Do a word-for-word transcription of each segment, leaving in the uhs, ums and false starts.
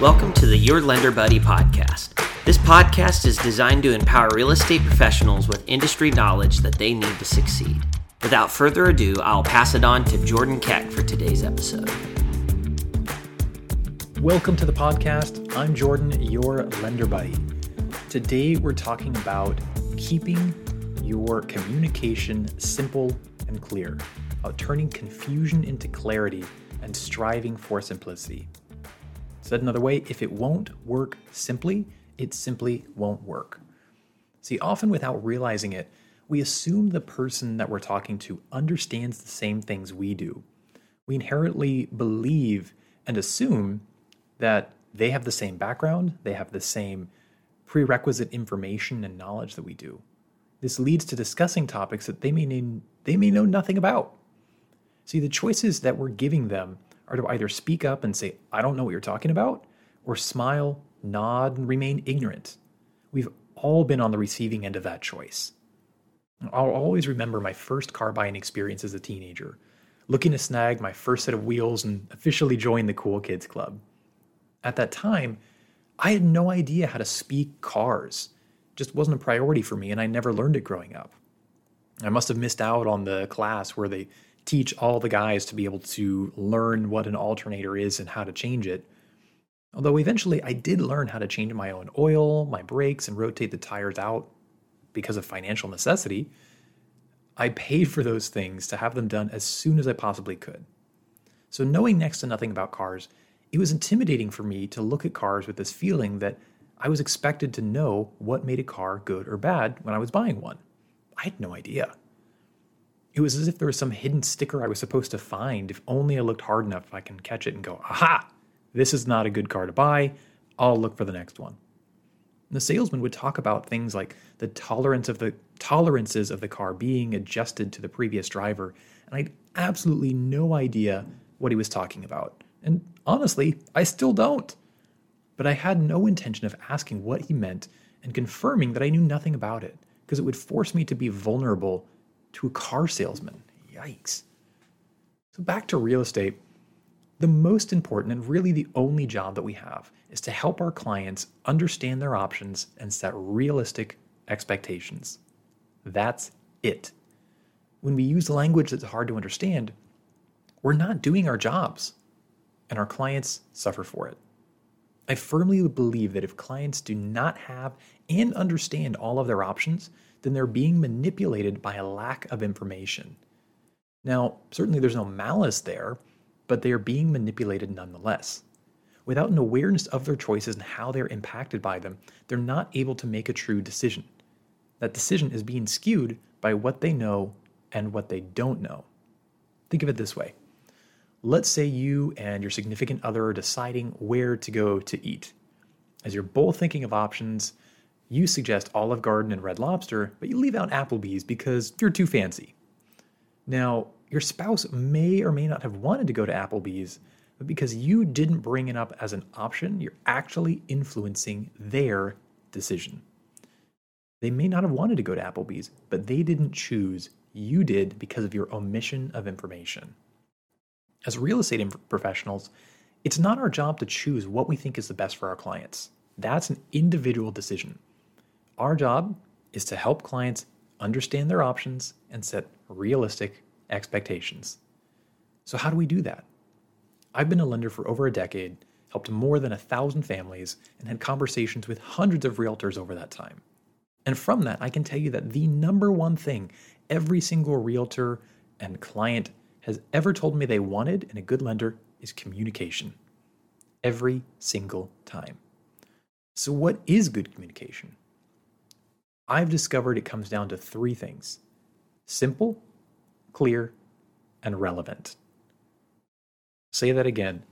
Welcome to the Your Lender Buddy podcast. This podcast is designed to empower real estate professionals with industry knowledge that they need to succeed. Without further ado, I'll pass it on to Jordan Keck for today's episode. Welcome to the podcast. I'm Jordan, your Lender Buddy. Today we're talking about keeping your communication simple and clear, about turning confusion into clarity and striving for simplicity. Said another way, if it won't work simply, it simply won't work. See, often without realizing it, we assume the person that we're talking to understands the same things we do. We inherently believe and assume that they have the same background, they have the same prerequisite information and knowledge that we do. This leads to discussing topics that they may name, they may know nothing about. See, the choices that we're giving them are to either speak up and say, I don't know what you're talking about, or smile, nod, and remain ignorant. We've all been on the receiving end of that choice. I'll always remember my first car buying experience as a teenager, looking to snag my first set of wheels and officially join the cool kids club. At that time, I had no idea how to speak cars. It just wasn't a priority for me, and I never learned it growing up. I must have missed out on the class where they teach all the guys to be able to learn what an alternator is and how to change it. Although eventually I did learn how to change my own oil, my brakes, and rotate the tires out because of financial necessity. I paid for those things to have them done as soon as I possibly could. So knowing next to nothing about cars, it was intimidating for me to look at cars with this feeling that I was expected to know what made a car good or bad when I was buying one. I had no idea. It was as if there was some hidden sticker I was supposed to find. If only I looked hard enough, I can catch it and go, aha, this is not a good car to buy. I'll look for the next one. And the salesman would talk about things like the tolerance of the tolerances of the car being adjusted to the previous driver. And I had absolutely no idea what he was talking about. And honestly, I still don't. But I had no intention of asking what he meant and confirming that I knew nothing about it, because it would force me to be vulnerable to a car salesman. Yikes. So back to real estate. The most important and really the only job that we have is to help our clients understand their options and set realistic expectations. That's it. When we use language that's hard to understand, we're not doing our jobs, and our clients suffer for it. I firmly believe that if clients do not have and understand all of their options, then they're being manipulated by a lack of information. Now, certainly there's no malice there, but they are being manipulated nonetheless. Without an awareness of their choices and how they're impacted by them, they're not able to make a true decision. That decision is being skewed by what they know and what they don't know. Think of it this way. Let's say you and your significant other are deciding where to go to eat. As you're both thinking of options, you suggest Olive Garden and Red Lobster, but you leave out Applebee's because you're too fancy. Now, your spouse may or may not have wanted to go to Applebee's, but because you didn't bring it up as an option, you're actually influencing their decision. They may not have wanted to go to Applebee's, but they didn't choose. You did because of your omission of information. As real estate professionals, it's not our job to choose what we think is the best for our clients. That's an individual decision. Our job is to help clients understand their options and set realistic expectations. So how do we do that? I've been a lender for over a decade, helped more than a thousand families, and had conversations with hundreds of realtors over that time. And from that, I can tell you that the number one thing every single realtor and client has ever told me they wanted in a good lender is communication. Every single time. So what is good communication? I've discovered it comes down to three things: simple, clear, and relevant. Say that again.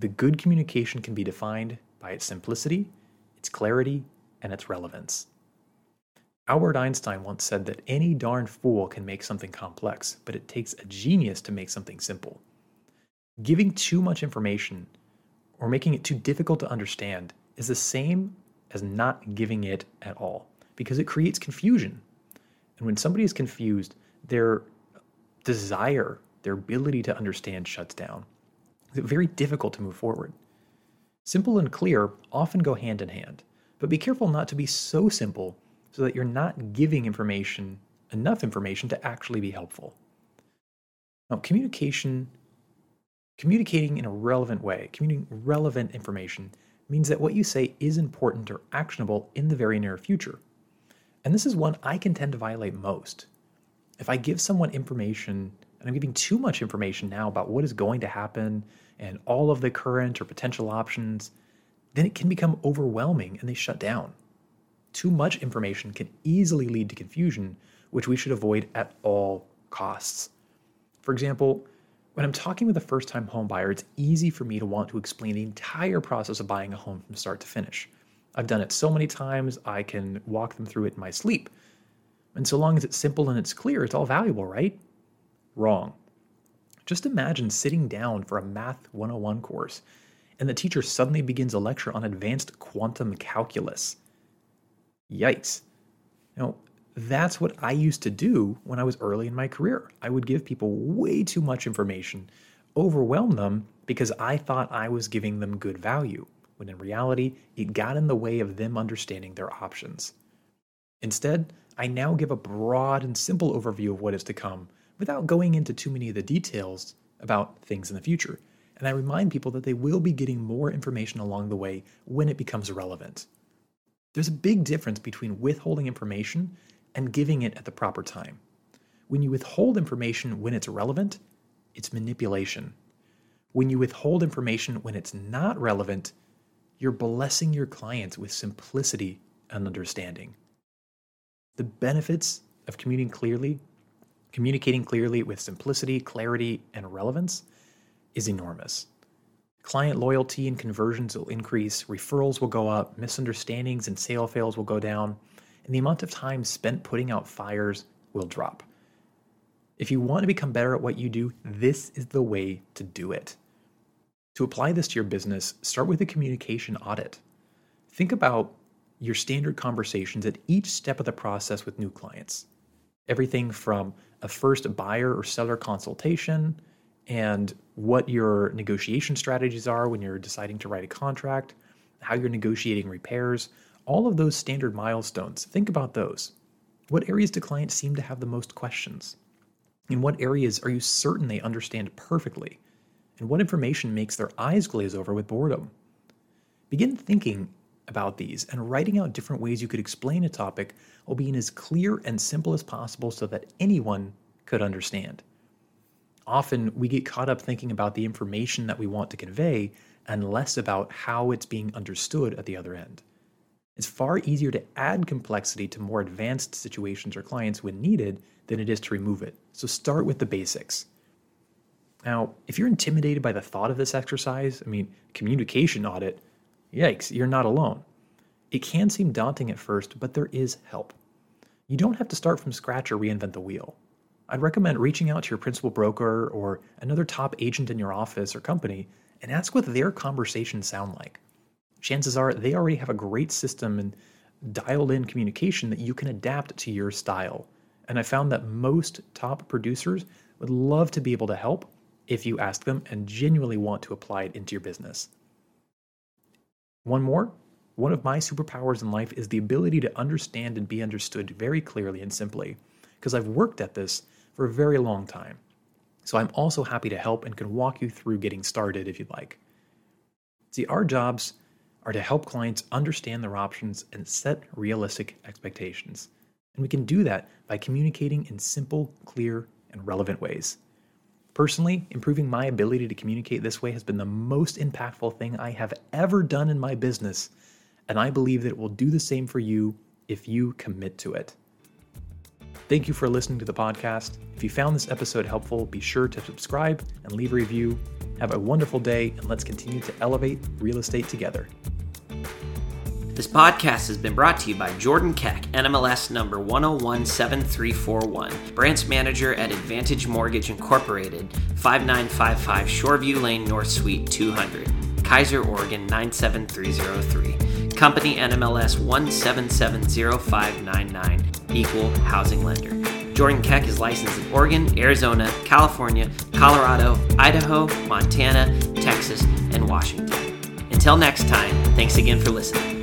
The good communication can be defined by its simplicity, its clarity, and its relevance. Albert Einstein once said that any darn fool can make something complex, but it takes a genius to make something simple. Giving too much information or making it too difficult to understand is the same as not giving it at all, because it creates confusion. And when somebody is confused, their desire, their ability to understand shuts down. It's very difficult to move forward. Simple and clear often go hand in hand, but be careful not to be so simple so that you're not giving information, enough information to actually be helpful. Now, communication, communicating in a relevant way, communicating relevant information means that what you say is important or actionable in the very near future. And this is one I can tend to violate most. If I give someone information, and I'm giving too much information now about what is going to happen and all of the current or potential options, then it can become overwhelming and they shut down. Too much information can easily lead to confusion, which we should avoid at all costs. For example, when I'm talking with a first-time home buyer, it's easy for me to want to explain the entire process of buying a home from start to finish. I've done it so many times, I can walk them through it in my sleep. And so long as it's simple and it's clear, it's all valuable, right? Wrong. Just imagine sitting down for a Math one oh one course, and the teacher suddenly begins a lecture on advanced quantum calculus. Yikes. Now, that's what I used to do when I was early in my career. I would give people way too much information, overwhelm them because I thought I was giving them good value, when in reality, it got in the way of them understanding their options. Instead, I now give a broad and simple overview of what is to come without going into too many of the details about things in the future. And I remind people that they will be getting more information along the way when it becomes relevant. There's a big difference between withholding information and giving it at the proper time. When you withhold information when it's relevant, it's manipulation. When you withhold information when it's not relevant, you're blessing your clients with simplicity and understanding. The benefits of communicating clearly, communicating clearly with simplicity, clarity, and relevance is enormous. Client loyalty and conversions will increase, referrals will go up, misunderstandings and sale fails will go down, and the amount of time spent putting out fires will drop. If you want to become better at what you do, this is the way to do it. To apply this to your business, start with a communication audit. Think about your standard conversations at each step of the process with new clients. Everything from a first buyer or seller consultation and what your negotiation strategies are when you're deciding to write a contract, how you're negotiating repairs, all of those standard milestones. Think about those. What areas do clients seem to have the most questions? In what areas are you certain they understand perfectly? And what information makes their eyes glaze over with boredom? Begin thinking about these and writing out different ways you could explain a topic while being as clear and simple as possible so that anyone could understand. Often we get caught up thinking about the information that we want to convey and less about how it's being understood at the other end. It's far easier to add complexity to more advanced situations or clients when needed than it is to remove it. So start with the basics. Now, if you're intimidated by the thought of this exercise, I mean, communication audit, yikes, you're not alone. It can seem daunting at first, but there is help. You don't have to start from scratch or reinvent the wheel. I'd recommend reaching out to your principal broker or another top agent in your office or company and ask what their conversations sound like. Chances are they already have a great system and dialed-in communication that you can adapt to your style. And I found that most top producers would love to be able to help if you ask them and genuinely want to apply it into your business. One more, one of my superpowers in life is the ability to understand and be understood very clearly and simply, because I've worked at this for a very long time. So I'm also happy to help and can walk you through getting started if you'd like. See, our jobs are to help clients understand their options and set realistic expectations. And we can do that by communicating in simple, clear, and relevant ways. Personally, improving my ability to communicate this way has been the most impactful thing I have ever done in my business, and I believe that it will do the same for you if you commit to it. Thank you for listening to the podcast. If you found this episode helpful, be sure to subscribe and leave a review. Have a wonderful day, and let's continue to elevate real estate together. This podcast has been brought to you by Jordan Keck, N M L S number one oh one seven three four one, branch manager at Advantage Mortgage Incorporated, five nine five five Shoreview Lane North Suite two hundred, Kaiser, Oregon nine seven three zero three, company N M L S one seven seven zero five nine nine, equal housing lender. Jordan Keck is licensed in Oregon, Arizona, California, Colorado, Idaho, Montana, Texas, and Washington. Until next time, thanks again for listening.